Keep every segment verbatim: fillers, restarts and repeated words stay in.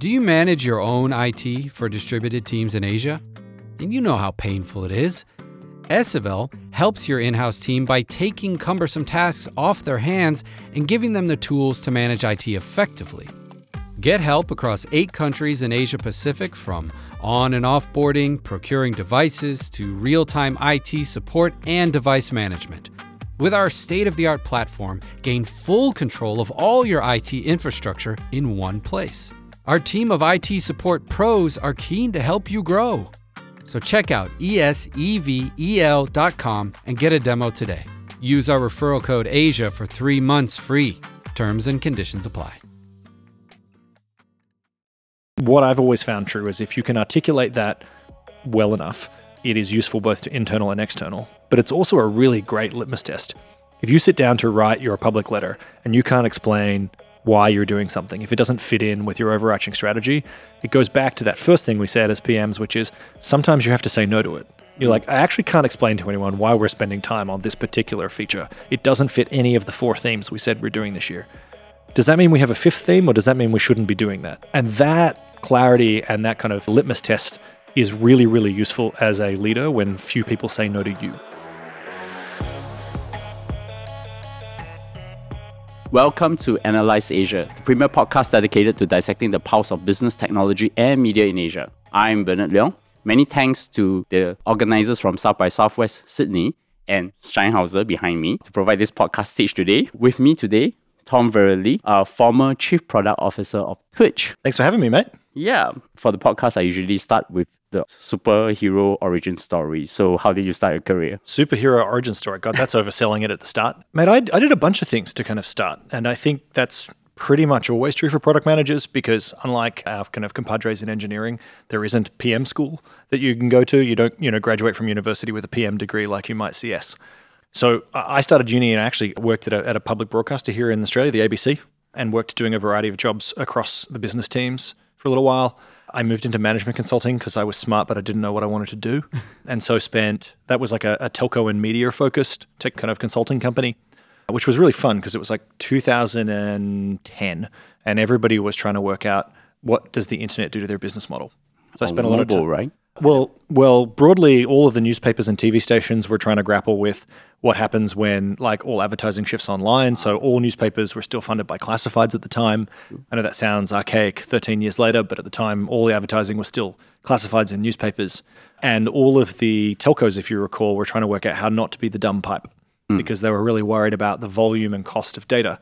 Do you manage your own I T for distributed teams in Asia? And you know how painful it is. ESEVEL helps your in-house team by taking cumbersome tasks off their hands and giving them the tools to manage I T effectively. Get help across eight countries in Asia Pacific, from on and offboarding, procuring devices, to real-time I T support and device management. With our state-of-the-art platform, gain full control of all your I T infrastructure in one place. Our team of I T support pros are keen to help you grow. So check out E S E V E L dot com and get a demo today. Use our referral code ASIA for three months free. Terms and conditions apply. What I've always found true is if you can articulate that well enough, it is useful both to internal and external. But it's also a really great litmus test. If you sit down to write your public letter and you can't explain why you're doing something, if it doesn't fit in with your overarching strategy, it goes back to that first thing we said as P Ms, which is sometimes you have to say no to it. You're like, I actually can't explain to anyone why we're spending time on this particular feature. It doesn't fit any of the four themes we said we're doing this year. Does that mean we have a fifth theme, or does that mean we shouldn't be doing that? And that clarity and that kind of litmus test is really, really useful as a leader when few people say no to you. Welcome to Analyze Asia, the premier podcast dedicated to dissecting the pulse of business, technology, and media in Asia. I'm Bernard Leung. Many thanks to the organizers from South by Southwest Sydney and Sennheiser behind me to provide this podcast stage today. With me today, Tom Verrilli, our former Chief Product Officer of Twitch. Thanks for having me, mate. Yeah. For the podcast, I usually start with the superhero origin story. So how did you start your career? Superhero origin story. God, that's overselling it at the start. Mate, I, I did a bunch of things to kind of start. And I think that's pretty much always true for product managers, because unlike our kind of compadres in engineering, there isn't P M school that you can go to. You don't, you know, graduate from university with a P M degree like you might C S. So I started uni and I actually worked at a, at a public broadcaster here in Australia, the A B C, and worked doing a variety of jobs across the business teams for a little while. I moved into management consulting because I was smart, but I didn't know what I wanted to do. And so spent, that was like a, a telco and media focused tech kind of consulting company, which was really fun because it was like two thousand ten and everybody was trying to work out, what does the internet do to their business model? So I spent a lot of time. Right? Well, well, broadly, all of the newspapers and T V stations were trying to grapple with what happens when, like, all advertising shifts online. So all newspapers were still funded by classifieds at the time. I know that sounds archaic thirteen years later, but at the time, all the advertising was still classifieds in newspapers. And all of the telcos, if you recall, were trying to work out how not to be the dumb pipe mm. because they were really worried about the volume and cost of data,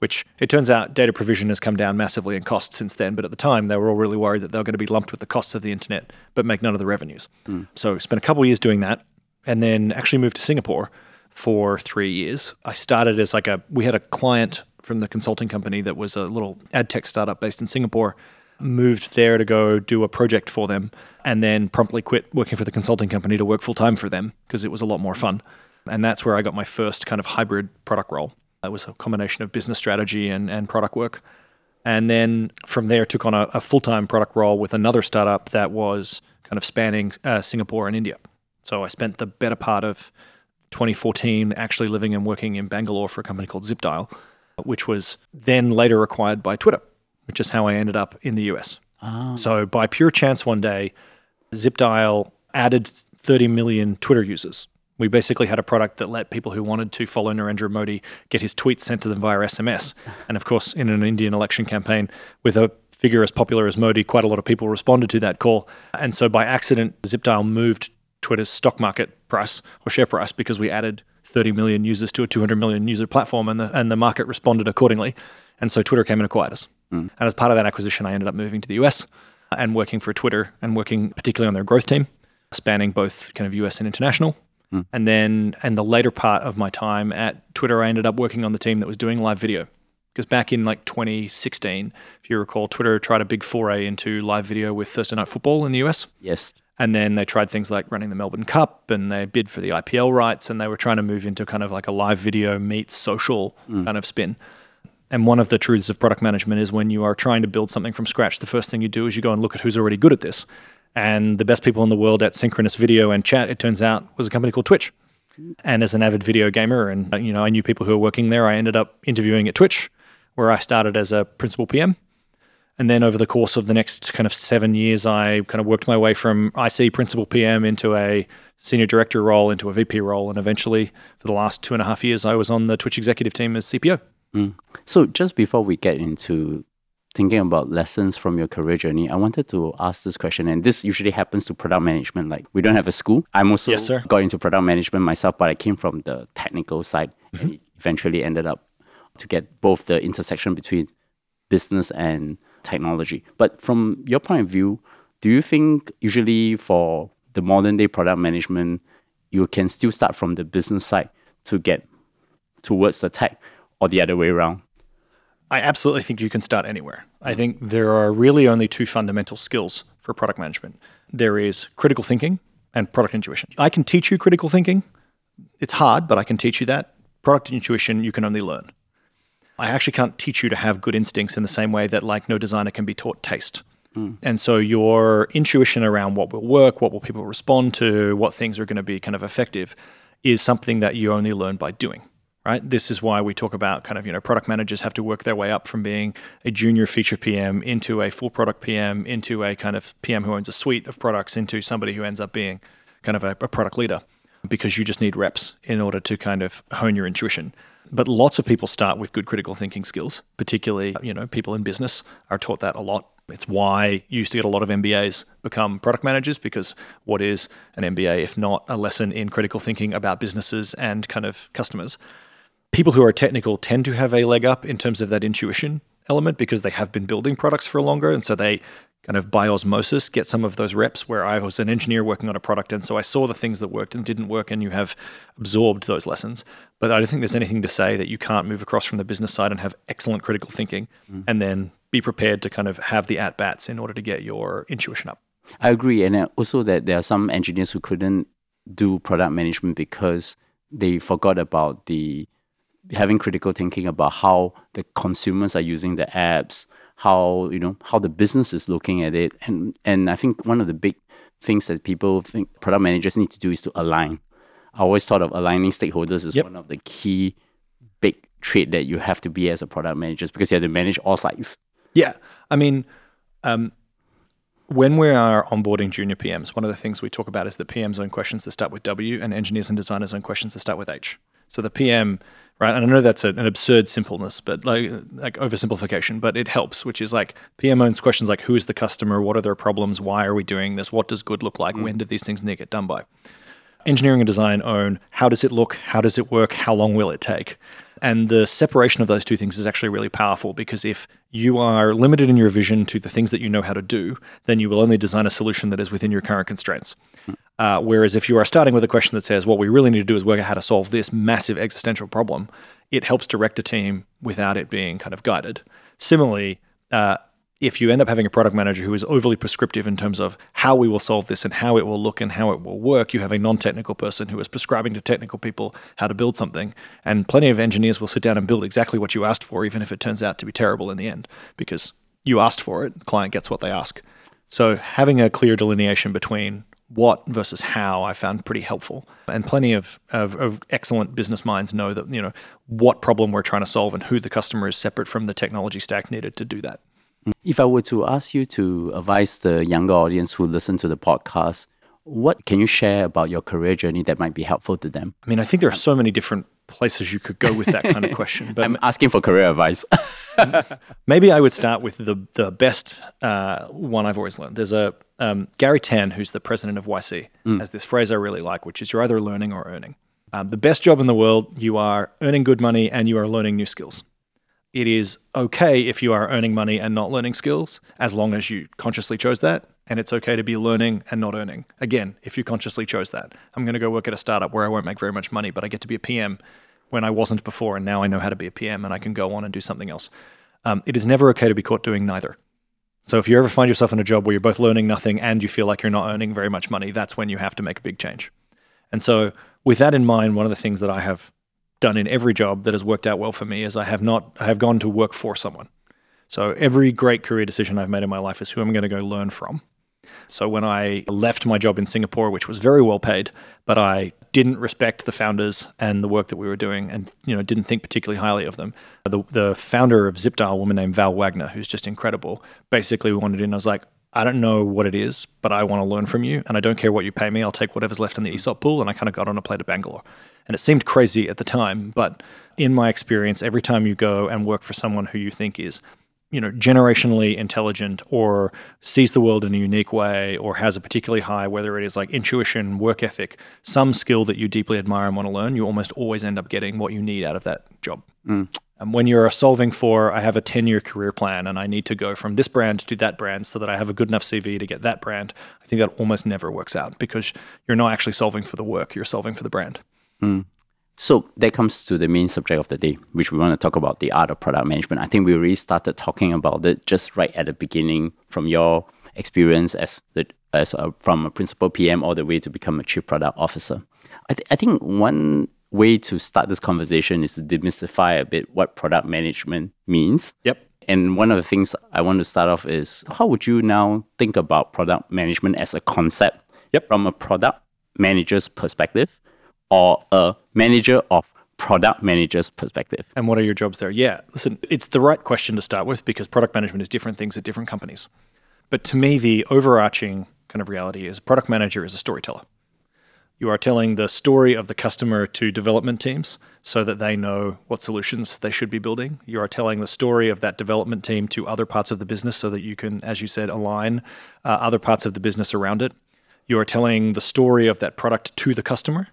which it turns out data provision has come down massively in cost since then. But at the time, they were all really worried that they were going to be lumped with the costs of the internet, but make none of the revenues. Mm. So spent a couple of years doing that, and then actually moved to Singapore for three years. I started as like a, we had a client from the consulting company that was a little ad tech startup based in Singapore, moved there to go do a project for them, and then promptly quit working for the consulting company to work full time for them because it was a lot more fun. And that's where I got my first kind of hybrid product role. It was a combination of business strategy and, and product work. And then from there took on a, a full-time product role with another startup that was kind of spanning uh, Singapore and India. So I spent the better part of twenty fourteen actually living and working in Bangalore for a company called ZipDial, which was then later acquired by Twitter, which is how I ended up in the U S. Oh. So by pure chance one day, ZipDial added thirty million Twitter users. We basically had a product that let people who wanted to follow Narendra Modi get his tweets sent to them via S M S. And of course, in an Indian election campaign with a figure as popular as Modi, quite a lot of people responded to that call. And so by accident, ZipDial moved Twitter's stock market price or share price because we added thirty million users to a two hundred million user platform, and the and the market responded accordingly. And so Twitter came and acquired us. Mm. And as part of that acquisition, I ended up moving to the U S and working for Twitter and working particularly on their growth team, spanning both kind of U S and international. Mm. And then in the later part of my time at Twitter, I ended up working on the team that was doing live video. Because back in like twenty sixteen, if you recall, Twitter tried a big foray into live video with Thursday Night Football in the U S. Yes. And then they tried things like running the Melbourne Cup, and they bid for the I P L rights, and they were trying to move into kind of like a live video meets social mm. kind of spin. And one of the truths of product management is when you are trying to build something from scratch, the first thing you do is you go and look at who's already good at this. And the best people in the world at synchronous video and chat, it turns out, was a company called Twitch. And as an avid video gamer, and you know, I knew people who were working there, I ended up interviewing at Twitch, where I started as a principal P M. And then over the course of the next kind of seven years, I kind of worked my way from I C principal P M into a senior director role, into a V P role. And eventually for the last two and a half years, I was on the Twitch executive team as C P O. Mm. So just before we get into thinking about lessons from your career journey, I wanted to ask this question, and this usually happens to product management. Like, we don't have a school. I'm also yes, sir. got into product management myself, but I came from the technical side mm-hmm. and eventually ended up to get both the intersection between business and technology. But from your point of view, do you think usually for the modern day product management, you can still start from the business side to get towards the tech, or the other way around? I absolutely think you can start anywhere. I think there are really only two fundamental skills for product management. There is critical thinking and product intuition. I can teach you critical thinking. It's hard, but I can teach you that. Product intuition, you can only learn. I actually can't teach you to have good instincts in the same way that, like, no designer can be taught taste. Mm. And so your intuition around what will work, what will people respond to, what things are going to be kind of effective is something that you only learn by doing. Right? This is why we talk about kind of, you know, product managers have to work their way up from being a junior feature P M into a full product P M, into a kind of P M who owns a suite of products, into somebody who ends up being kind of a, a product leader, because you just need reps in order to kind of hone your intuition. But lots of people start with good critical thinking skills, particularly, you know, people in business are taught that a lot. It's why you used to get a lot of M B As become product managers, because what is an M B A if not a lesson in critical thinking about businesses and kind of customers? People who are technical tend to have a leg up in terms of that intuition element, because they have been building products for longer. And so they kind of by osmosis get some of those reps, where I was an engineer working on a product. And so I saw the things that worked and didn't work, and you have absorbed those lessons. But I don't think there's anything to say that you can't move across from the business side and have excellent critical thinking mm. and then be prepared to kind of have the at-bats in order to get your intuition up. I agree. And also that there are some engineers who couldn't do product management because they forgot about the having critical thinking about how the consumers are using the apps, how, you know, how the business is looking at it. And and I think one of the big things that people think product managers need to do is to align. I always thought of aligning stakeholders as yep. one of the key big trait that you have to be as a product manager, because you have to manage all sides. Yeah. I mean, um, when we are onboarding junior P Ms, one of the things we talk about is that P Ms own questions that start with W and engineers and designers own questions that start with H. So the P M, right? And I know that's an absurd simpleness, but like, like oversimplification, but it helps, which is like P M owns questions like, who is the customer? What are their problems? Why are we doing this? What does good look like? Mm. When do these things need to get done by? Engineering and design own, how does it look? How does it work? How long will it take? And the separation of those two things is actually really powerful, because if you are limited in your vision to the things that you know how to do, then you will only design a solution that is within your current constraints. Mm. Uh, whereas if you are starting with a question that says, what we really need to do is work out how to solve this massive existential problem, it helps direct a team without it being kind of guided. Similarly, uh, if you end up having a product manager who is overly prescriptive in terms of how we will solve this and how it will look and how it will work, you have a non-technical person who is prescribing to technical people how to build something. And plenty of engineers will sit down and build exactly what you asked for, even if it turns out to be terrible in the end, because you asked for it, the client gets what they ask. So having a clear delineation between what versus how I found pretty helpful. And plenty of, of, of excellent business minds know that, you know, what problem we're trying to solve and who the customer is separate from the technology stack needed to do that. If I were to ask you to advise the younger audience who listen to the podcast, what can you share about your career journey that might be helpful to them? I mean, I think there are so many different places you could go with that kind of question. But I'm asking for career advice. Maybe I would start with the the best uh, one I've always learned. There's a um, Gary Tan, who's the president of Y C, mm. has this phrase I really like, which is you're either learning or earning. Um, the best job in the world, you are earning good money and you are learning new skills. It is okay if you are earning money and not learning skills, as long as you consciously chose that. And it's okay to be learning and not earning. Again, if you consciously chose that. I'm going to go work at a startup where I won't make very much money, but I get to be a P M when I wasn't before, and now I know how to be a P M and I can go on and do something else. Um, it is never okay to be caught doing neither. So if you ever find yourself in a job where you're both learning nothing and you feel like you're not earning very much money, that's when you have to make a big change. And so with that in mind, one of the things that I have done in every job that has worked out well for me is I have not, I have gone to work for someone. So every great career decision I've made in my life is who I'm going to go learn from. So when I left my job in Singapore, which was very well paid, but I didn't respect the founders and the work that we were doing, and you know didn't think particularly highly of them. The the founder of ZipDial, a woman named Val Wagner, who's just incredible, basically wanted in. I was like, I don't know what it is, but I want to learn from you, and I don't care what you pay me. I'll take whatever's left in the ESOP pool, and I kind of got on a plane to Bangalore. And it seemed crazy at the time, but in my experience, every time you go and work for someone who you think is you know, generationally intelligent or sees the world in a unique way or has a particularly high, whether it is like intuition, work ethic, some skill that you deeply admire and want to learn, you almost always end up getting what you need out of that job. Mm. And when you're solving for, I have a ten-year career plan and I need to go from this brand to that brand so that I have a good enough C V to get that brand, I think that almost never works out because you're not actually solving for the work, you're solving for the brand. Mm. So that comes to the main subject of the day, which we want to talk about, the art of product management. I think we really started talking about it just right at the beginning from your experience as the, as a, from a principal P M all the way to become a chief product officer. I, th- I think one way to start this conversation is to demystify a bit what product management means. Yep. And one of the things I want to start off is, how would you now think about product management as a concept? Yep. From a product manager's perspective, or a manager of product manager's perspective? And what are your jobs there? Yeah, listen, it's the right question to start with because product management is different things at different companies. But to me, the overarching kind of reality is a product manager is a storyteller. You are telling the story of the customer to development teams so that they know what solutions they should be building. You are telling the story of that development team to other parts of the business so that you can, as you said, align uh, other parts of the business around it. You are telling the story of that product to the customer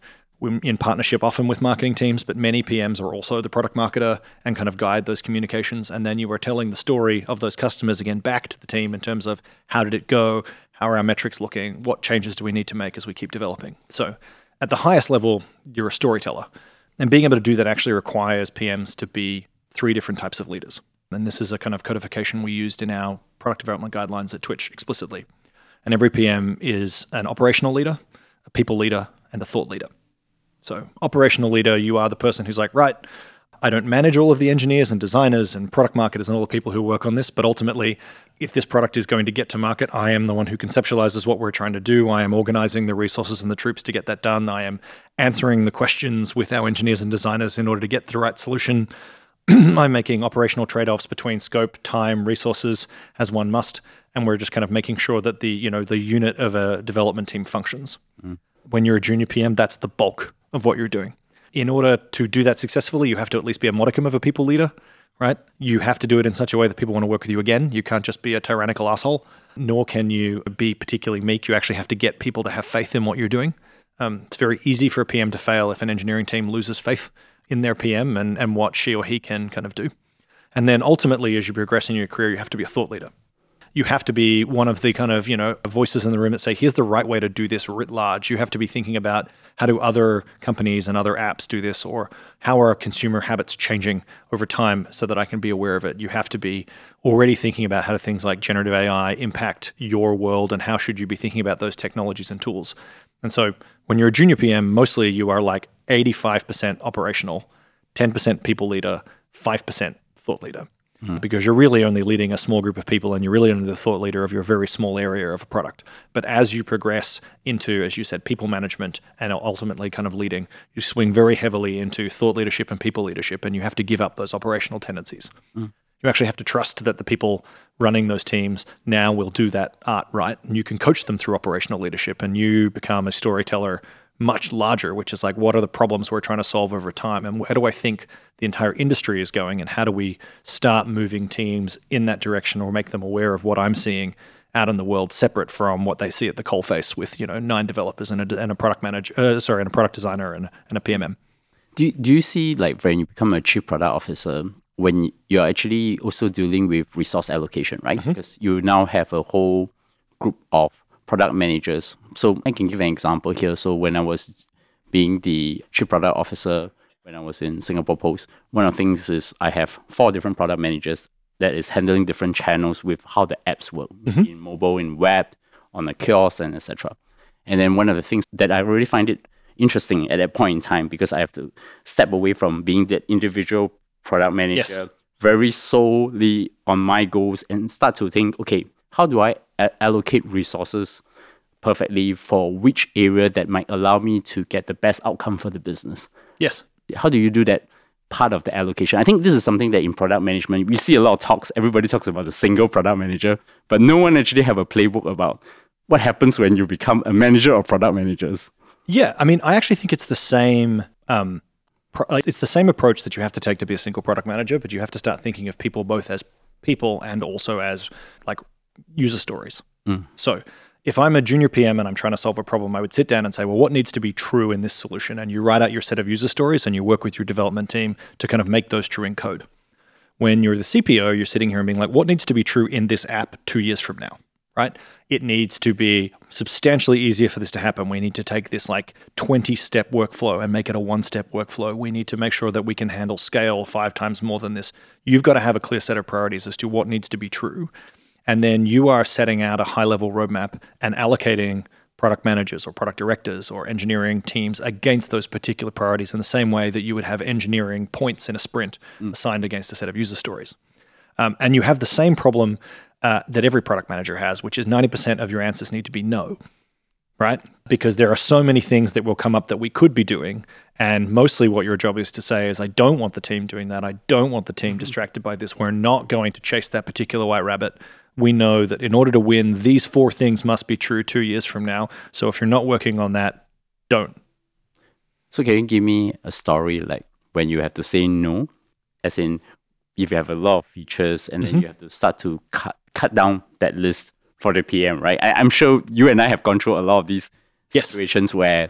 in partnership often with marketing teams, but many P Ms are also the product marketer and kind of guide those communications. And then you are telling the story of those customers again back to the team in terms of how did it go, how are our metrics looking, what changes do we need to make as we keep developing. So at the highest level, you're a storyteller. And being able to do that actually requires P Ms to be three different types of leaders. And this is a kind of codification we used in our product development guidelines at Twitch explicitly. And every P M is an operational leader, a people leader, and a thought leader. So operational leader, you are the person who's like, right, I don't manage all of the engineers and designers and product marketers and all the people who work on this, but ultimately, if this product is going to get to market, I am the one who conceptualizes what we're trying to do. I am organizing the resources and the troops to get that done. I am answering the questions with our engineers and designers in order to get to the right solution. I'm making operational trade-offs between scope, time, resources, as one must, and we're just kind of making sure that the, you know, the unit of a development team functions. Mm. When you're a junior P M, that's the bulk of what you're doing. In order to do that successfully, you have to at least be a modicum of a people leader, right? You have to do it in such a way that people want to work with you again. You can't just be a tyrannical asshole, nor can you be particularly meek. You actually have to get people to have faith in what you're doing. Um, it's very easy for a P M to fail if an engineering team loses faith in their P M and, and what she or he can kind of do. And then ultimately, as you progress in your career, you have to be a thought leader. You have to be one of the kind of, you know, voices in the room that say, here's the right way to do this writ large. You have to be thinking about how do other companies and other apps do this, or how are consumer habits changing over time so that I can be aware of it. You have to be already thinking about how do things like generative A I impact your world and how should you be thinking about those technologies and tools. And so when you're a junior P M, mostly you are like eighty-five percent operational, ten percent people leader, five percent thought leader. Because you're really only leading a small group of people and you're really only the thought leader of your very small area of a product. But as you progress into, as you said, people management and ultimately kind of leading, you swing very heavily into thought leadership and people leadership, and you have to give up those operational tendencies. Mm. You actually have to trust that the people running those teams now will do that art right, and you can coach them through operational leadership, and you become a storyteller much larger, which is like, what are the problems we're trying to solve over time? And how do I think the entire industry is going? And how do we start moving teams in that direction or make them aware of what I'm seeing out in the world separate from what they see at the coalface with, you know, nine developers and a, and a product manager, uh, sorry, and a product designer and, and a P M M. Do, do you see, like, when you become a chief product officer, when you're actually also dealing with resource allocation, right? Mm-hmm. Because you now have a whole group of product managers. So I can give an example here. So when I was being the chief product officer, when I was in Singapore Post, one of the things is I have four different product managers that is handling different channels with how the apps work, mm-hmm. in mobile, in web, on the kiosk, and et cetera. And then one of the things that I really find it interesting at that point in time, because I have to step away from being that individual product manager, yes. very solely on my goals, and start to think, okay, how do I allocate resources perfectly for which area that might allow me to get the best outcome for the business. Yes. How do you do that part of the allocation? I think this is something that in product management, we see a lot of talks. Everybody talks about the single product manager, but no one actually have a playbook about what happens when you become a manager or product managers. Yeah. I mean, I actually think it's the same... Um, it's the same approach that you have to take to be a single product manager, but you have to start thinking of people both as people and also as like user stories. Mm. So if I'm a junior P M and I'm trying to solve a problem, I would sit down and say, well, what needs to be true in this solution? And you write out your set of user stories and you work with your development team to kind of make those true in code. When you're the C P O, you're sitting here and being like, what needs to be true in this app two years from now, right? It needs to be substantially easier for this to happen. We need to take this like twenty-step workflow and make it a one-step workflow. We need to make sure that we can handle scale five times more than this. You've got to have a clear set of priorities as to what needs to be true. And then you are setting out a high-level roadmap and allocating product managers or product directors or engineering teams against those particular priorities in the same way that you would have engineering points in a sprint mm. assigned against a set of user stories. Um, and you have the same problem Uh, that every product manager has, which is ninety percent of your answers need to be no, right? Because there are so many things that will come up that we could be doing. And mostly what your job is to say is, I don't want the team doing that. I don't want the team distracted by this. We're not going to chase that particular white rabbit. We know that in order to win, these four things must be true two years from now. So if you're not working on that, don't. So can you give me a story like when you have to say no, as in if you have a lot of features and then mm-hmm. you have to start to cut cut down that list for the P M, right? I, I'm sure you and I have gone through a lot of these situations yes. where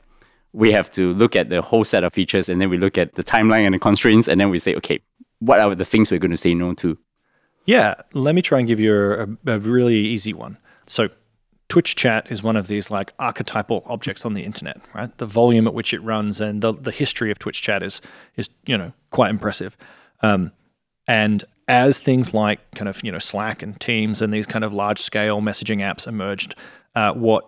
we have to look at the whole set of features and then we look at the timeline and the constraints and then we say, okay, what are the things we're going to say no to? Yeah, let me try and give you a, a really easy one. So Twitch chat is one of these like archetypal objects on the internet, right? The volume at which it runs and the, the history of Twitch chat is, is you know, quite impressive. Um, and as things like kind of, you know, Slack and Teams and these kind of large-scale messaging apps emerged, uh, what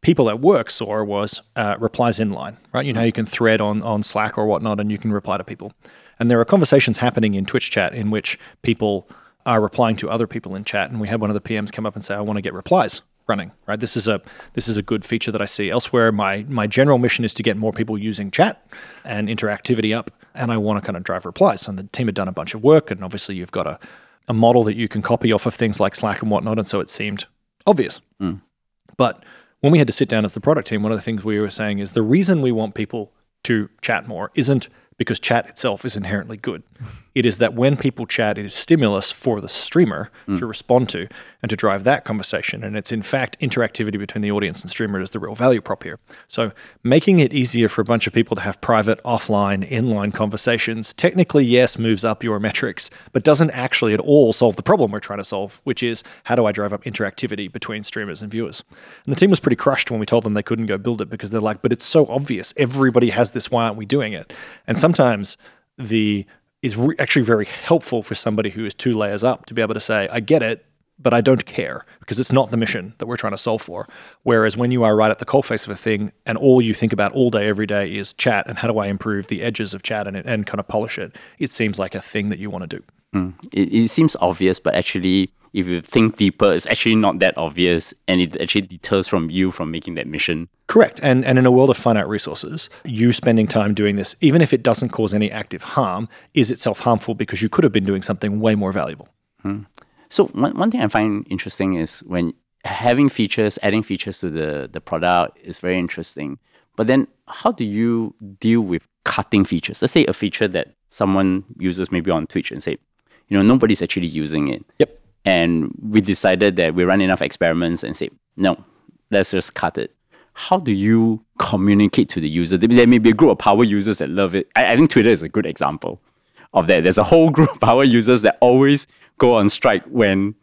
people at work saw was uh, replies inline, right? You know, you can thread on, on Slack or whatnot, and you can reply to people. And there are conversations happening in Twitch chat in which people are replying to other people in chat. And we had one of the P Ms come up and say, I want to get replies running, right? This is a this is a good feature that I see elsewhere. My my general mission is to get more people using chat and interactivity up, and I want to kind of drive replies. And the team had done a bunch of work, and obviously you've got a, a model that you can copy off of things like Slack and whatnot, and so it seemed obvious. Mm. But when we had to sit down as the product team, one of the things we were saying is the reason we want people to chat more isn't because chat itself is inherently good. It is that when people chat, it is stimulus for the streamer mm. to respond to and to drive that conversation. And it's in fact interactivity between the audience and streamer is the real value prop here. So making it easier for a bunch of people to have private, offline, inline conversations, technically, yes, moves up your metrics, but doesn't actually at all solve the problem we're trying to solve, which is how do I drive up interactivity between streamers and viewers? And the team was pretty crushed when we told them they couldn't go build it because they're like, but it's so obvious. Everybody has this. Why aren't we doing it? And sometimes the is re- actually very helpful for somebody who is two layers up to be able to say, I get it, but I don't care because it's not the mission that we're trying to solve for. Whereas when you are right at the coalface of a thing and all you think about all day, every day is chat and how do I improve the edges of chat and, and kind of polish it, it seems like a thing that you want to do. Mm. It, it seems obvious, but actually if you think deeper, it's actually not that obvious and it actually deters from you from making that mission. Correct. And and in a world of finite resources, you spending time doing this, even if it doesn't cause any active harm, is itself harmful because you could have been doing something way more valuable. Hmm. So one, one thing I find interesting is when having features, adding features to the, the product is very interesting. But then how do you deal with cutting features? Let's say a feature that someone uses maybe on Twitch and say, you know, nobody's actually using it. Yep. And we decided that we run enough experiments and say, no, let's just cut it. How do you communicate to the user? There may be a group of power users that love it. I, I think Twitter is a good example of that. There's a whole group of power users that always go on strike when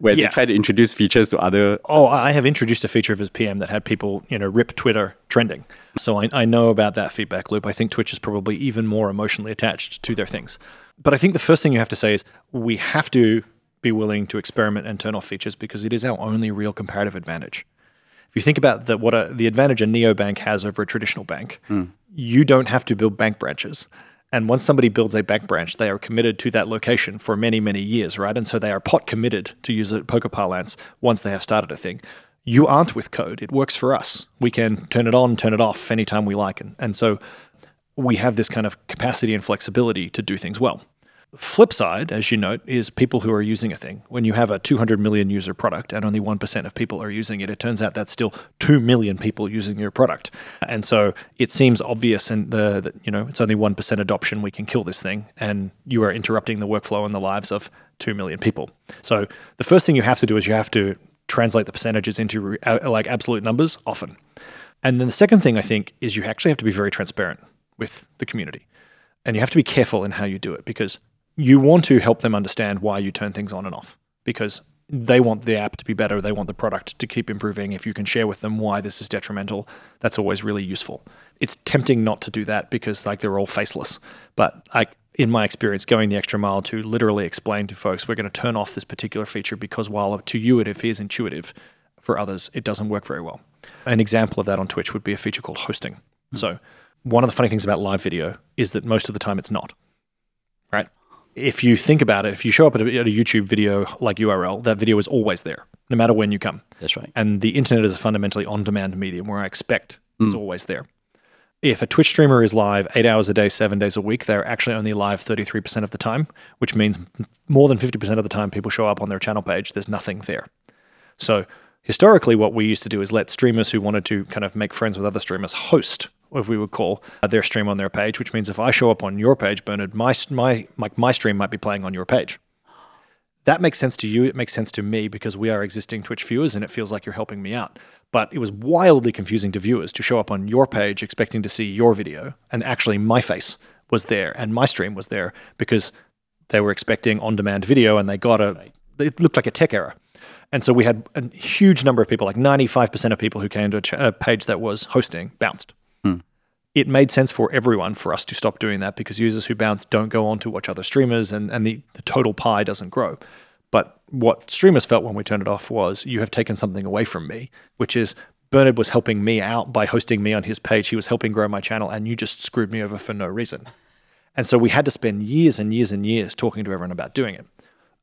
when yeah. they try to introduce features to other... Oh, I have introduced a feature of his P M that had people, you know, rip Twitter trending. So I, I know about that feedback loop. I think Twitch is probably even more emotionally attached to their things. But I think the first thing you have to say is we have to be willing to experiment and turn off features because it is our only real comparative advantage. If you think about the, what a, the advantage a neobank has over a traditional bank, mm. you don't have to build bank branches. And once somebody builds a bank branch, they are committed to that location for many, many years, right? And so they are pot committed, to use a poker parlance, once they have started a thing. you aren't with code. It works for us. We can turn it on, turn it off anytime we like. And, and so we have this kind of capacity and flexibility to do things well. Flip side, as you note, is people who are using a thing. When you have a two hundred million user product and only one percent of people are using it, it turns out that's still two million people using your product. And so it seems obvious and the, that, you know, it's only one percent adoption, we can kill this thing. And you are interrupting the workflow and the lives of two million people. So the first thing you have to do is you have to translate the percentages into uh, like absolute numbers often. And then the second thing I think is you actually have to be very transparent with the community. And you have to be careful in how you do it, because you want to help them understand why you turn things on and off, because they want the app to be better. They want the product to keep improving. If you can share with them why this is detrimental, that's always really useful. It's tempting not to do that because like they're all faceless. But I, in my experience, going the extra mile to literally explain to folks, we're going to turn off this particular feature because while to you it appears intuitive, for others it doesn't work very well. An example of that on Twitch would be a feature called hosting. Mm-hmm. So one of the funny things about live video is that most of the time it's not, right? If you think about it, if you show up at a, at a YouTube video like U R L, that video is always there, no matter when you come. That's right. And the internet is a fundamentally on-demand medium where I expect mm. it's always there. If a Twitch streamer is live eight hours a day, seven days a week, they're actually only live thirty-three percent of the time, which means more than fifty percent of the time people show up on their channel page, there's nothing there. So historically, what we used to do is let streamers who wanted to kind of make friends with other streamers host, if we would call their stream on their page, which means if I show up on your page, Bernard, my my like my stream might be playing on your page. That makes sense to you. It makes sense to me because we are existing Twitch viewers and it feels like you're helping me out. But it was wildly confusing to viewers to show up on your page expecting to see your video and actually my face was there and my stream was there because they were expecting on-demand video and they got a, it looked like a tech error. And so we had a huge number of people, like ninety-five percent of people who came to a, ch- a page that was hosting bounced. It made sense for everyone for us to stop doing that because users who bounce don't go on to watch other streamers and, and the, the total pie doesn't grow. But what streamers felt when we turned it off was, you have taken something away from me, which is Bernard was helping me out by hosting me on his page. He was helping grow my channel and you just screwed me over for no reason. And so we had to spend years and years and years talking to everyone about doing it.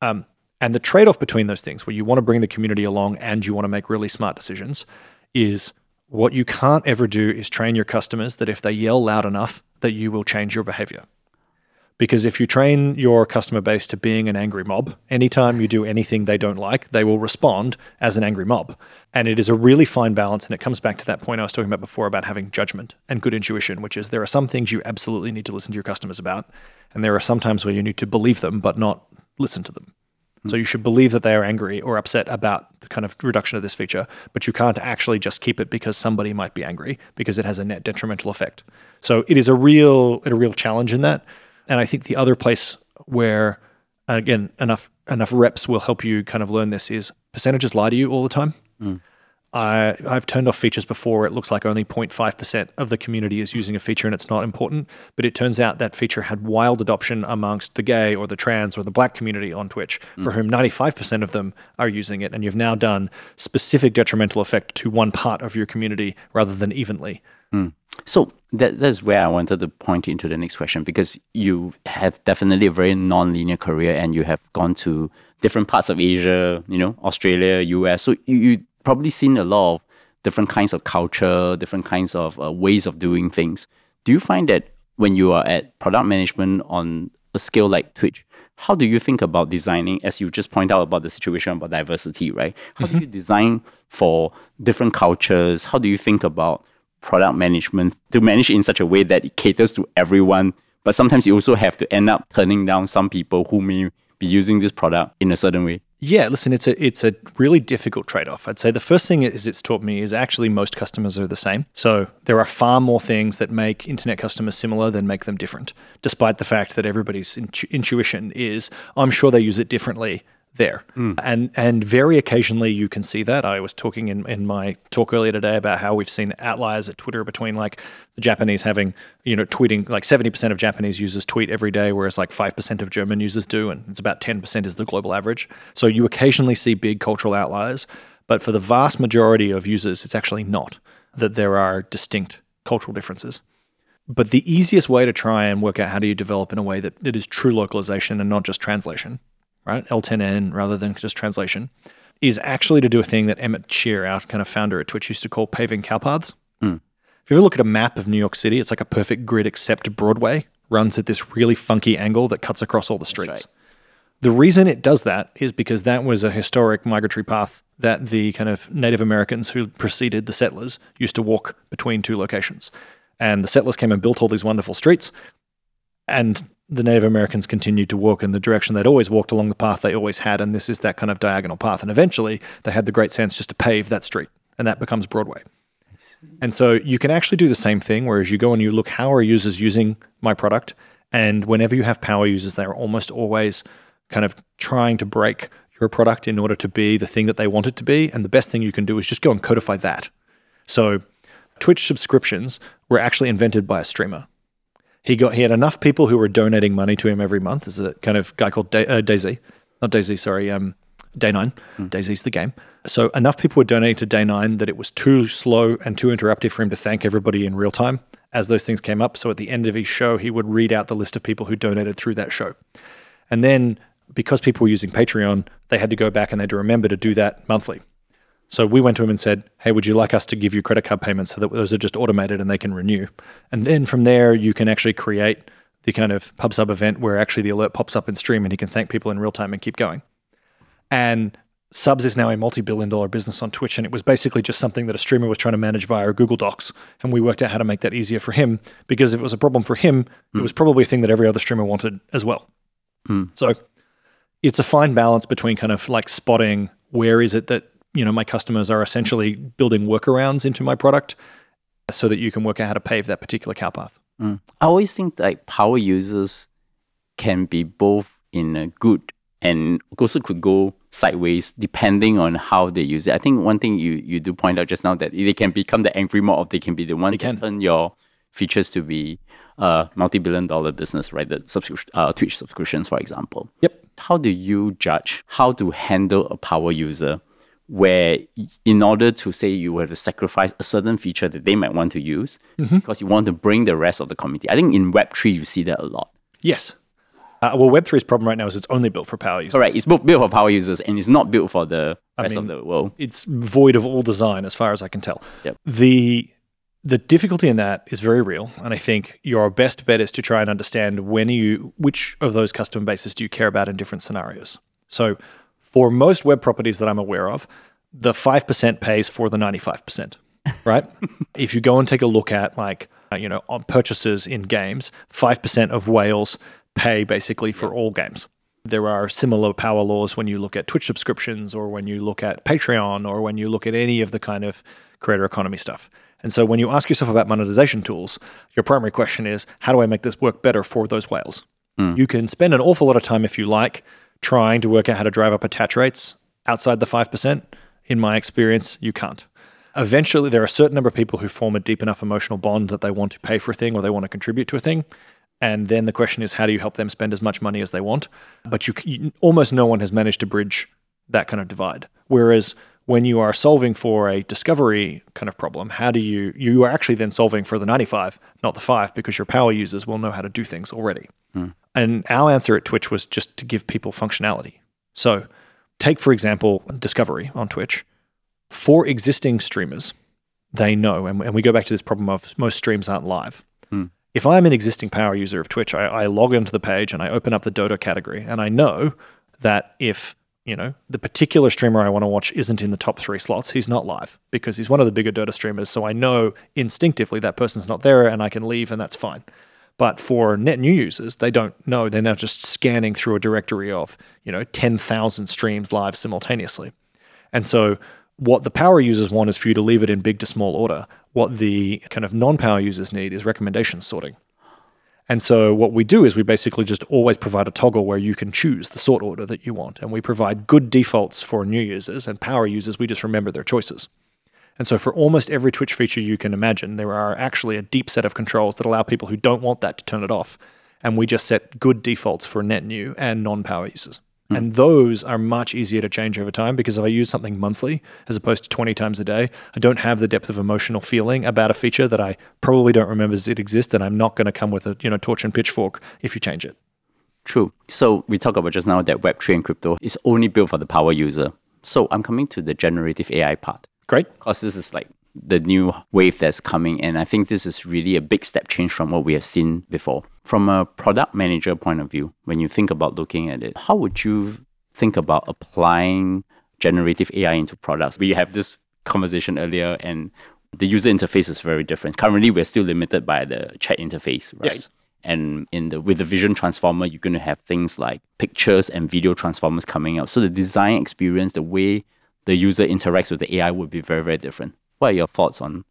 Um, and the trade-off between those things, where you want to bring the community along and you want to make really smart decisions, is what you can't ever do is train your customers that if they yell loud enough, that you will change your behavior. Because if you train your customer base to being an angry mob, anytime you do anything they don't like, they will respond as an angry mob. And it is a really fine balance. And it comes back to that point I was talking about before about having judgment and good intuition, which is there are some things you absolutely need to listen to your customers about. And there are some times where you need to believe them, but not listen to them. So you should believe that they are angry or upset about the kind of reduction of this feature, but you can't actually just keep it because somebody might be angry because it has a net detrimental effect. So it is a real a real challenge in that. And I think the other place where, again, enough enough reps will help you kind of learn this is percentages lie to you all the time. Mm. I, I've turned off features before where it looks like only zero point five percent of the community is using a feature and it's not important, but it turns out that feature had wild adoption amongst the gay or the trans or the black community on Twitch, for mm. whom ninety-five percent of them are using it, and you've now done specific detrimental effect to one part of your community rather than evenly. Mm. So that, that's where I wanted to point you into the next question, because you have definitely a very non-linear career and you have gone to different parts of Asia, you know, Australia, U S, so you... you probably seen a lot of different kinds of culture, different kinds of uh, ways of doing things. Do you find that when you are at product management on a scale like Twitch, how do you think about designing, as you just point out about the situation about diversity, right? How mm-hmm. do you design for different cultures? How do you think about product management to manage in such a way that it caters to everyone? But sometimes you also have to end up turning down some people who may be using this product in a certain way. Yeah, listen, it's a it's a really difficult trade-off. I'd say the first thing is it's taught me is actually most customers are the same. So there are far more things that make internet customers similar than make them different, despite the fact that everybody's intu- intuition is, I'm sure they use it differently there. Mm. And and very occasionally you can see that. I was talking in, in my talk earlier today about how we've seen outliers at Twitter between like the Japanese having, you know, tweeting, like seventy percent of Japanese users tweet every day, whereas like five percent of German users do, and it's about ten percent is the global average. So you occasionally see big cultural outliers, but for the vast majority of users, it's actually not that there are distinct cultural differences. But the easiest way to try and work out how do you develop in a way that it is true localization and not just translation, right? L ten N rather than just translation, is actually to do a thing that Emmett Shear, our kind of founder at Twitch, used to call paving cowpaths. Mm. If you ever look at a map of New York City, it's like a perfect grid except Broadway runs at this really funky angle that cuts across all the streets. Right. The reason it does that is because that was a historic migratory path that the kind of Native Americans who preceded the settlers used to walk between two locations. And the settlers came and built all these wonderful streets, and the Native Americans continued to walk in the direction they'd always walked along the path they always had, and this is that kind of diagonal path. And eventually, they had the great sense just to pave that street, and that becomes Broadway. And so you can actually do the same thing, whereas you go and you look, how are users using my product? And whenever you have power users, they're almost always kind of trying to break your product in order to be the thing that they want it to be. And the best thing you can do is just go and codify that. So Twitch subscriptions were actually invented by a streamer. He got he had enough people who were donating money to him every month. There's a kind of guy called Day, uh, DayZ, not DayZ, sorry, um, Day nine. Mm. DayZ's the game. So enough people were donating to Day nine that it was too slow and too interruptive for him to thank everybody in real time as those things came up. So at the end of each show, he would read out the list of people who donated through that show. And then because people were using Patreon, they had to go back and they had to remember to do that monthly. So we went to him and said, hey, would you like us to give you credit card payments so that those are just automated and they can renew? And then from there, you can actually create the kind of PubSub event where actually the alert pops up in stream and he can thank people in real time and keep going. And subs is now a multi-billion dollar business on Twitch, and it was basically just something that a streamer was trying to manage via Google Docs, and we worked out how to make that easier for him, because if it was a problem for him, mm. it was probably a thing that every other streamer wanted as well. Mm. So it's a fine balance between kind of like spotting where is it that, you know, my customers are essentially building workarounds into my product so that you can work out how to pave that particular cowpath. Mm. I always think like power users can be both in a good and also could go sideways depending on how they use it. I think one thing you, you do point out just now, that they can become the angry mob, or they can be the one that can turn your features to be a multi-billion dollar business, right? The subscri- uh, Twitch subscriptions, for example. Yep. How do you judge how to handle a power user where, in order to say you were to sacrifice a certain feature that they might want to use mm-hmm. because you want to bring the rest of the community? I think in Web three, you see that a lot. Yes. Uh, well, Web three's problem right now is it's only built for power users. All right, it's built for power users and it's not built for the rest I mean, of the world. It's void of all design as far as I can tell. Yep. The, the difficulty in that is very real, and I think your best bet is to try and understand when you which of those customer bases do you care about in different scenarios. So for most web properties that I'm aware of, the five percent pays for the ninety-five percent, right? If you go and take a look at like, you know, on purchases in games, five percent of whales pay basically for all games. There are similar power laws when you look at Twitch subscriptions, or when you look at Patreon, or when you look at any of the kind of creator economy stuff. And so when you ask yourself about monetization tools, your primary question is, how do I make this work better for those whales? Mm. You can spend an awful lot of time, if you like, trying to work out how to drive up attach rates outside the five percent. In my experience, you can't. Eventually, there are a certain number of people who form a deep enough emotional bond that they want to pay for a thing or they want to contribute to a thing. And then the question is, how do you help them spend as much money as they want? But you, you almost no one has managed to bridge that kind of divide. Whereas when you are solving for a discovery kind of problem, how do you, you are actually then solving for the ninety-five, not the five, because your power users will know how to do things already. Hmm. And our answer at Twitch was just to give people functionality. So take, for example, discovery on Twitch. For existing streamers, they know, and, and we go back to this problem of most streams aren't live. Hmm. If I'm an existing power user of Twitch, I, I log into the page and I open up the Dota category, and I know that if, you know, the particular streamer I want to watch isn't in the top three slots, he's not live because he's one of the bigger Dota streamers. So I know instinctively that person's not there and I can leave, and that's fine. But for net new users, they don't know. They're now just scanning through a directory of, you know, ten thousand streams live simultaneously. And so what the power users want is for you to leave it in big to small order. What the kind of non-power users need is recommendation sorting. And so what we do is we basically just always provide a toggle where you can choose the sort order that you want. And we provide good defaults for new users, and power users, we just remember their choices. And so for almost every Twitch feature you can imagine, there are actually a deep set of controls that allow people who don't want that to turn it off. And we just set good defaults for net new and non-power users. And those are much easier to change over time, because if I use something monthly as opposed to twenty times a day, I don't have the depth of emotional feeling about a feature that I probably don't remember it exists, and I'm not going to come with a, you know, torch and pitchfork if you change it. True. So we talked about just now that Web three and crypto is only built for the power user. So I'm coming to the generative A I part. Great. Because this is like the new wave that's coming, and I think this is really a big step change from what we have seen before. From a product manager point of view, when you think about looking at it, how would you think about applying generative A I into products? We have this conversation earlier, and the user interface is very different. Currently, we're still limited by the chat interface, right? Yes. And in the with the vision transformer, you're going to have things like pictures and video transformers coming out. So the design experience, the way the user interacts with the A I would be very, very different. What are your thoughts on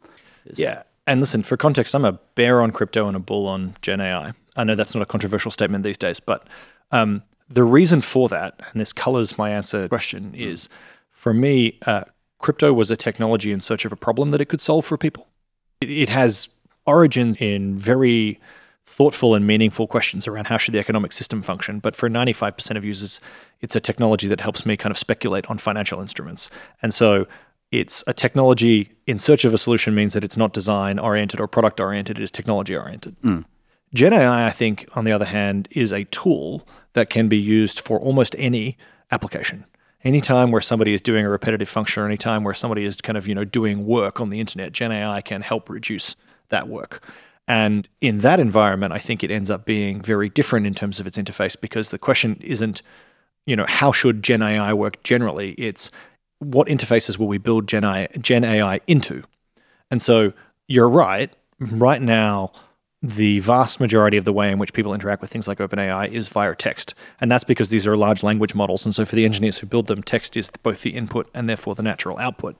this? Yeah. And listen, for context, I'm a bear on crypto and a bull on Gen A I. I know that's not a controversial statement these days, but um, the reason for that, and this colors my answer question, is for me, uh, crypto was a technology in search of a problem that it could solve for people. It, it has origins in very thoughtful and meaningful questions around how should the economic system function. But for ninety-five percent of users, it's a technology that helps me kind of speculate on financial instruments. And so it's a technology in search of a solution means that it's not design-oriented or product-oriented, it is technology-oriented. Mm. Gen A I, I think, on the other hand, is a tool that can be used for almost any application. Anytime where somebody is doing a repetitive function or anytime where somebody is kind of, you know, doing work on the internet, Gen A I can help reduce that work. And in that environment, I think it ends up being very different in terms of its interface because the question isn't, you know, how should Gen A I work generally? It's what interfaces will we build Gen A I, Gen A I into? And so you're right. Right now, the vast majority of the way in which people interact with things like OpenAI is via text. And that's because these are large language models. And so for the engineers who build them, text is both the input and therefore the natural output.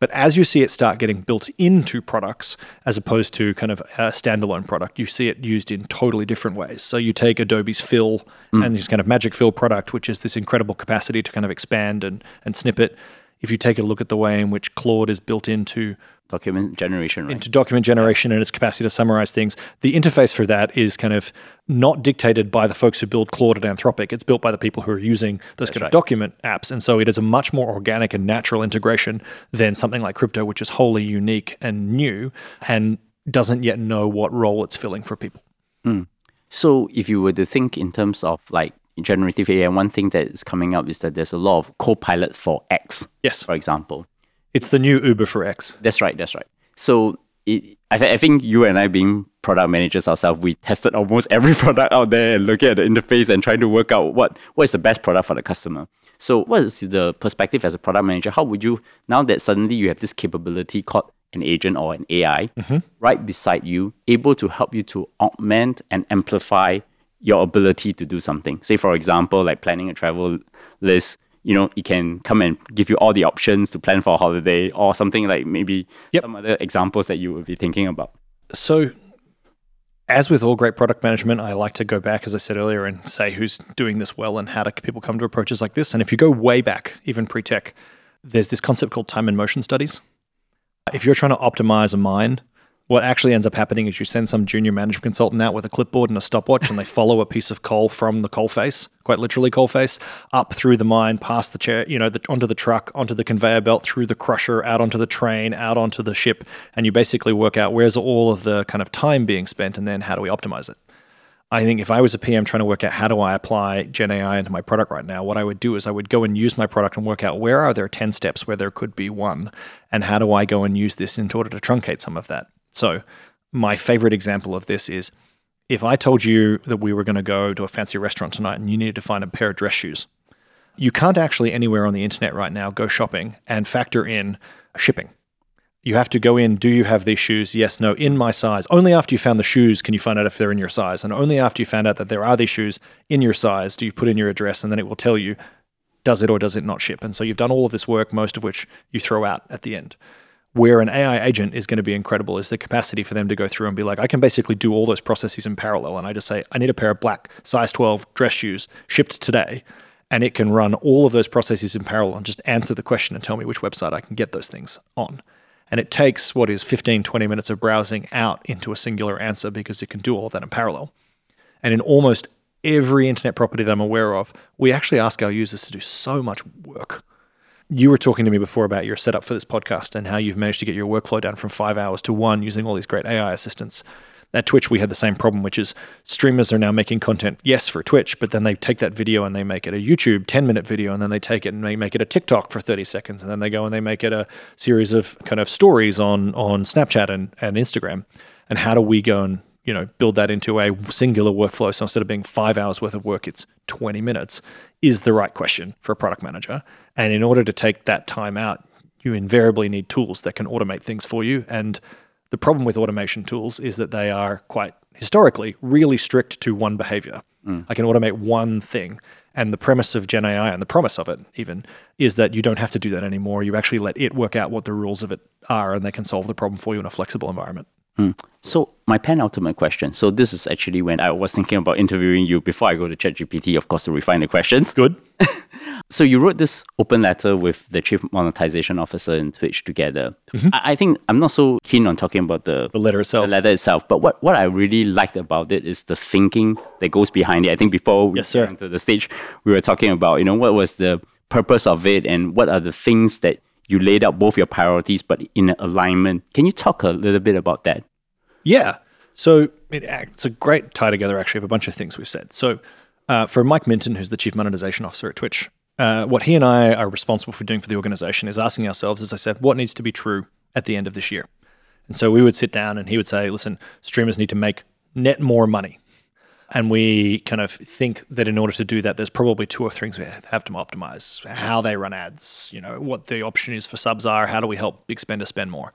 But as you see it start getting built into products, as opposed to kind of a standalone product, you see it used in totally different ways. So you take Adobe's Fill mm. and this kind of Magic Fill product, which is this incredible capacity to kind of expand and, and snippet. If you take a look at the way in which Claude is built into document generation, right? Into document generation and its capacity to summarize things. The interface for that is kind of not dictated by the folks who build Claude at Anthropic. It's built by the people who are using those That's kind right. of document apps. And so it is a much more organic and natural integration than something like crypto, which is wholly unique and new and doesn't yet know what role it's filling for people. Mm. So if you were to think in terms of like generative A I, one thing that is coming up is that there's a lot of co-pilot for X, yes, for example. It's the new Uber for X. That's right, that's right. So it, I, th- I think you and I being product managers ourselves, we tested almost every product out there and looking at the interface and trying to work out what, what is the best product for the customer. So what is the perspective as a product manager? How would you, now that suddenly you have this capability called an agent or an A I mm-hmm. right beside you, able to help you to augment and amplify your ability to do something. Say, for example, like planning a travel list, you know, it can come and give you all the options to plan for a holiday or something like maybe yep. some other examples that you would be thinking about. So, as with all great product management, I like to go back, as I said earlier, and say who's doing this well and how do people come to approaches like this. And if you go way back, even pre-tech, there's this concept called time and motion studies. If you're trying to optimize a mine, what actually ends up happening is you send some junior management consultant out with a clipboard and a stopwatch and they follow a piece of coal from the coal face, quite literally coal face, up through the mine, past the chair, you know, the, onto the truck, onto the conveyor belt, through the crusher, out onto the train, out onto the ship. And you basically work out where's all of the kind of time being spent and then how do we optimize it? I think if I was a P M trying to work out how do I apply Gen A I into my product right now, what I would do is I would go and use my product and work out where are there ten steps where there could be one and how do I go and use this in order to truncate some of that. So my favorite example of this is if I told you that we were going to go to a fancy restaurant tonight and you needed to find a pair of dress shoes, you can't actually anywhere on the internet right now go shopping and factor in shipping. You have to go in, do you have these shoes? Yes, no, in my size. Only after you found the shoes can you find out if they're in your size. And only after you found out that there are these shoes in your size do you put in your address and then it will tell you, does it or does it not ship? And so you've done all of this work, most of which you throw out at the end. Where an A I agent is going to be incredible is the capacity for them to go through and be like, I can basically do all those processes in parallel. And I just say, I need a pair of black size twelve dress shoes shipped today. And it can run all of those processes in parallel and just answer the question and tell me which website I can get those things on. And it takes what is fifteen, twenty minutes of browsing out into a singular answer because it can do all of that in parallel. And in almost every internet property that I'm aware of, we actually ask our users to do so much work. You were talking to me before about your setup for this podcast and how you've managed to get your workflow down from five hours to one using all these great A I assistants. At Twitch, we had the same problem, which is streamers are now making content, yes, for Twitch, but then they take that video and they make it a YouTube ten-minute video, and then they take it and they make it a TikTok for thirty seconds, and then they go and they make it a series of kind of stories on on Snapchat and, and Instagram. And how do we go and, you know, build that into a singular workflow, so instead of being five hours worth of work, it's twenty minutes, is the right question for a product manager. And in order to take that time out, you invariably need tools that can automate things for you. And the problem with automation tools is that they are quite historically really strict to one behavior. Mm. I can automate one thing. And the premise of Gen A I, and the promise of it even, is that you don't have to do that anymore. You actually let it work out what the rules of it are, and they can solve the problem for you in a flexible environment. Mm. So my penultimate question. So this is actually when I was thinking about interviewing you before I go to ChatGPT, of course, to refine the questions. Good. So you wrote this open letter with the chief monetization officer in Twitch together. Mm-hmm. I, I think I'm not so keen on talking about the, the letter itself. The letter itself. But what, what I really liked about it is the thinking that goes behind it. I think before we yes, sir. Came to the stage, we were talking about, you know, what was the purpose of it and what are the things that you laid out, both your priorities, but in alignment. Can you talk a little bit about that? Yeah. So it, it's a great tie together, actually, of a bunch of things we've said. So uh, for Mike Minton, who's the chief monetization officer at Twitch, uh, what he and I are responsible for doing for the organization is asking ourselves, as I said, what needs to be true at the end of this year? And so we would sit down and he would say, listen, streamers need to make net more money. And we kind of think that in order to do that, there's probably two or three things we have to optimize: how they run ads, you know, what the option is for subs are, how do we help big spenders spend more?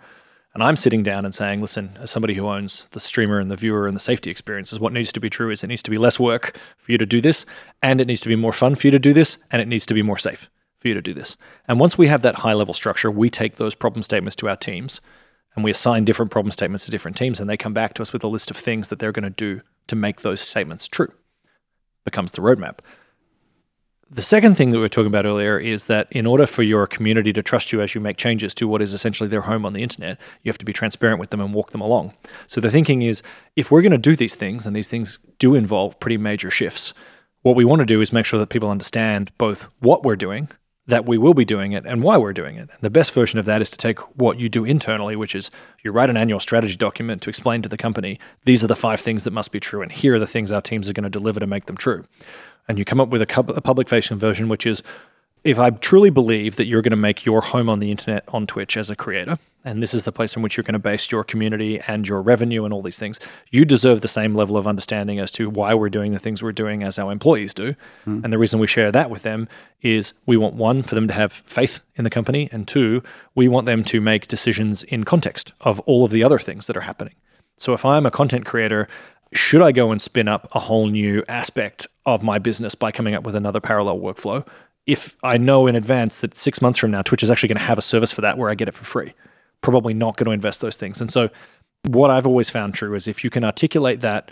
And I'm sitting down and saying, listen, as somebody who owns the streamer and the viewer and the safety experiences, what needs to be true is it needs to be less work for you to do this, and it needs to be more fun for you to do this, and it needs to be more safe for you to do this. And once we have that high-level structure, we take those problem statements to our teams, and we assign different problem statements to different teams, and they come back to us with a list of things that they're going to do to make those statements true. Becomes the roadmap. The second thing that we were talking about earlier is that in order for your community to trust you as you make changes to what is essentially their home on the internet, you have to be transparent with them and walk them along. So the thinking is, if we're going to do these things, and these things do involve pretty major shifts, what we want to do is make sure that people understand both what we're doing, that we will be doing it, and why we're doing it. And the best version of that is to take what you do internally, which is you write an annual strategy document to explain to the company, these are the five things that must be true, and here are the things our teams are going to deliver to make them true. And you come up with a public-facing version, which is, if I truly believe that you're going to make your home on the internet on Twitch as a creator, and this is the place in which you're going to base your community and your revenue and all these things, you deserve the same level of understanding as to why we're doing the things we're doing as our employees do. Mm. And the reason we share that with them is we want, one, for them to have faith in the company, and two, we want them to make decisions in context of all of the other things that are happening. So if I'm a content creator, should I go and spin up a whole new aspect of my business by coming up with another parallel workflow, if I know in advance that six months from now, Twitch is actually going to have a service for that where I get it for free? Probably not going to invest those things. And so what I've always found true is if you can articulate that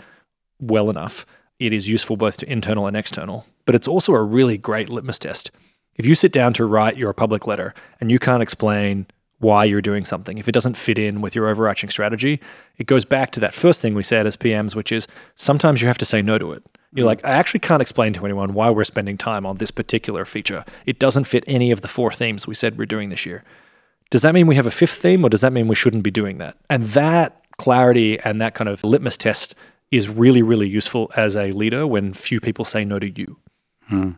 well enough, it is useful both to internal and external, but it's also a really great litmus test. If you sit down to write your public letter and you can't explain why you're doing something, if it doesn't fit in with your overarching strategy, it goes back to that first thing we said as P Ms, which is sometimes you have to say no to it. You're like, I actually can't explain to anyone why we're spending time on this particular feature. It doesn't fit any of the four themes we said we're doing this year. Does that mean we have a fifth theme, or does that mean we shouldn't be doing that? And that clarity and that kind of litmus test is really, really useful as a leader when few people say no to you. Hmm.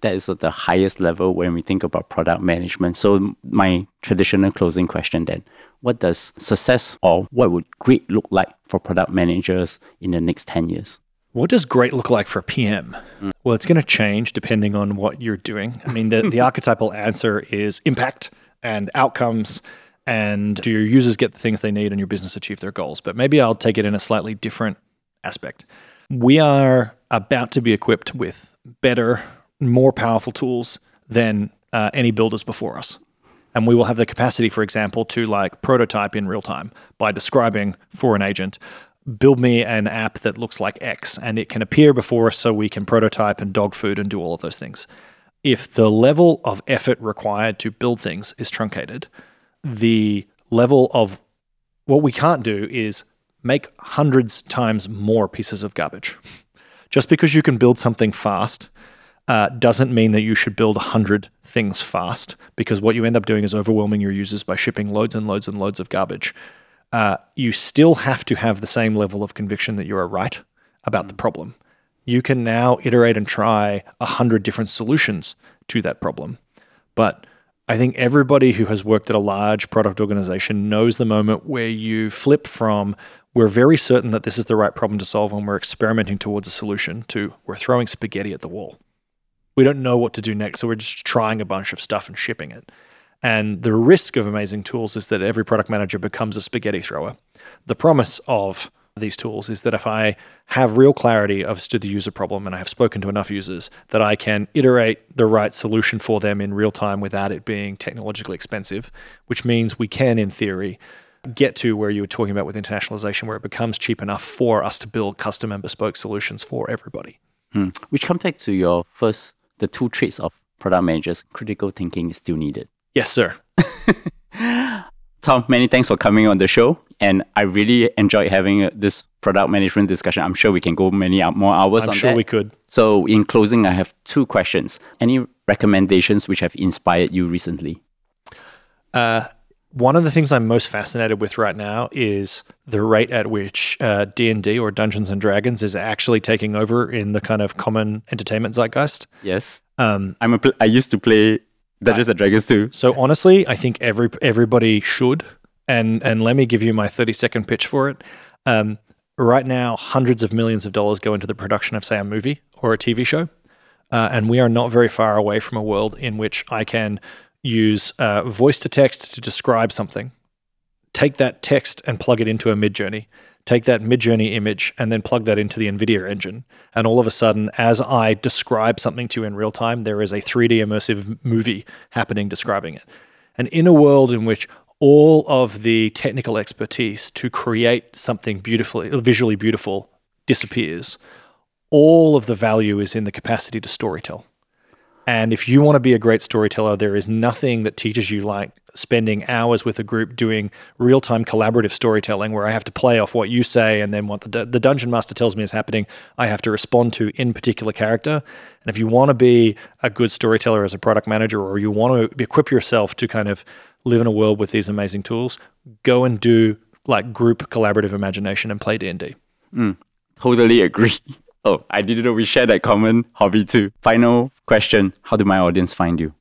That is at the highest level when we think about product management. So my traditional closing question then, what does success, or what would great look like for product managers in the next ten years? What does great look like for a P M? Mm. Well, it's going to change depending on what you're doing. I mean, the, the archetypal answer is impact and outcomes, and do your users get the things they need and your business achieve their goals? But maybe I'll take it in a slightly different aspect. We are about to be equipped with better, more powerful tools than uh, any builders before us. And we will have the capacity, for example, to like prototype in real time by describing for an agent, build me an app that looks like X, and it can appear before us so we can prototype and dog food and do all of those things. If the level of effort required to build things is truncated, the level of what we can't do is make hundreds times more pieces of garbage. Just because you can build something fast Uh, doesn't mean that you should build one hundred things fast, because what you end up doing is overwhelming your users by shipping loads and loads and loads of garbage. uh, you still have to have the same level of conviction that you are right about mm. the problem. You can now iterate and try a hundred different solutions to that problem. But I think everybody who has worked at a large product organization knows the moment where you flip from, we're very certain that this is the right problem to solve and we're experimenting towards a solution, to we're throwing spaghetti at the wall. We don't know what to do next, so we're just trying a bunch of stuff and shipping it. And the risk of amazing tools is that every product manager becomes a spaghetti thrower. The promise of these tools is that if I have real clarity as to the user problem and I have spoken to enough users, that I can iterate the right solution for them in real time without it being technologically expensive, which means we can, in theory, get to where you were talking about with internationalization, where it becomes cheap enough for us to build custom and bespoke solutions for everybody. Hmm. Which comes back to your first, the two traits of product managers, critical thinking is still needed. Yes, sir. Tom, many thanks for coming on the show. And I really enjoyed having this product management discussion. I'm sure we can go many more hours I'm on sure that. I'm sure we could. So in closing, I have two questions. Any recommendations which have inspired you recently? Uh, one of the things I'm most fascinated with right now is the rate at which uh, D and D or Dungeons and Dragons is actually taking over in the kind of common entertainment zeitgeist. Yes. Um, I'm a pl- I used to play Dungeons and Dragons too. So honestly, I think every everybody should, and and let me give you my thirty second pitch for it. Um, right now, hundreds of millions of dollars go into the production of, say, a movie or a T V show, uh, and we are not very far away from a world in which I can use uh, voice to text to describe something, take that text and plug it into a Midjourney, take that Midjourney image and then plug that into the NVIDIA engine. And all of a sudden, as I describe something to you in real time, there is a three D immersive movie happening describing it. And in a world in which all of the technical expertise to create something beautifully, visually beautiful disappears, all of the value is in the capacity to storytell. And if you want to be a great storyteller, there is nothing that teaches you like spending hours with a group doing real-time collaborative storytelling, where I have to play off what you say and then what the, the dungeon master tells me is happening, I have to respond to in particular character. And if you want to be a good storyteller as a product manager, or you want to equip yourself to kind of live in a world with these amazing tools, go and do like group collaborative imagination and play D and D. Mm, totally agree. Oh, I didn't know we shared that common hobby too. Final question, how do my audience find you?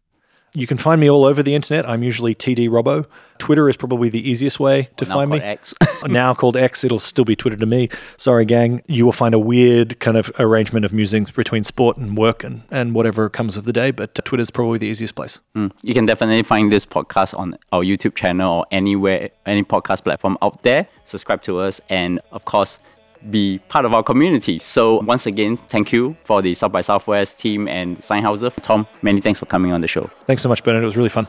You can find me all over the internet. I'm usually T D Robbo. Twitter is probably the easiest way to find me. Now called X. Now called X, it'll still be Twitter to me. Sorry, gang. You will find a weird kind of arrangement of musings between sport and work and, and whatever comes of the day, but Twitter's probably the easiest place. Mm. You can definitely find this podcast on our YouTube channel or anywhere, any podcast platform out there. Subscribe to us and, of course, be part of our community. So once again, thank you for the South by Southwest team and Sennheiser. Tom, many thanks for coming on the show. Thanks so much, Bernard. It was really fun.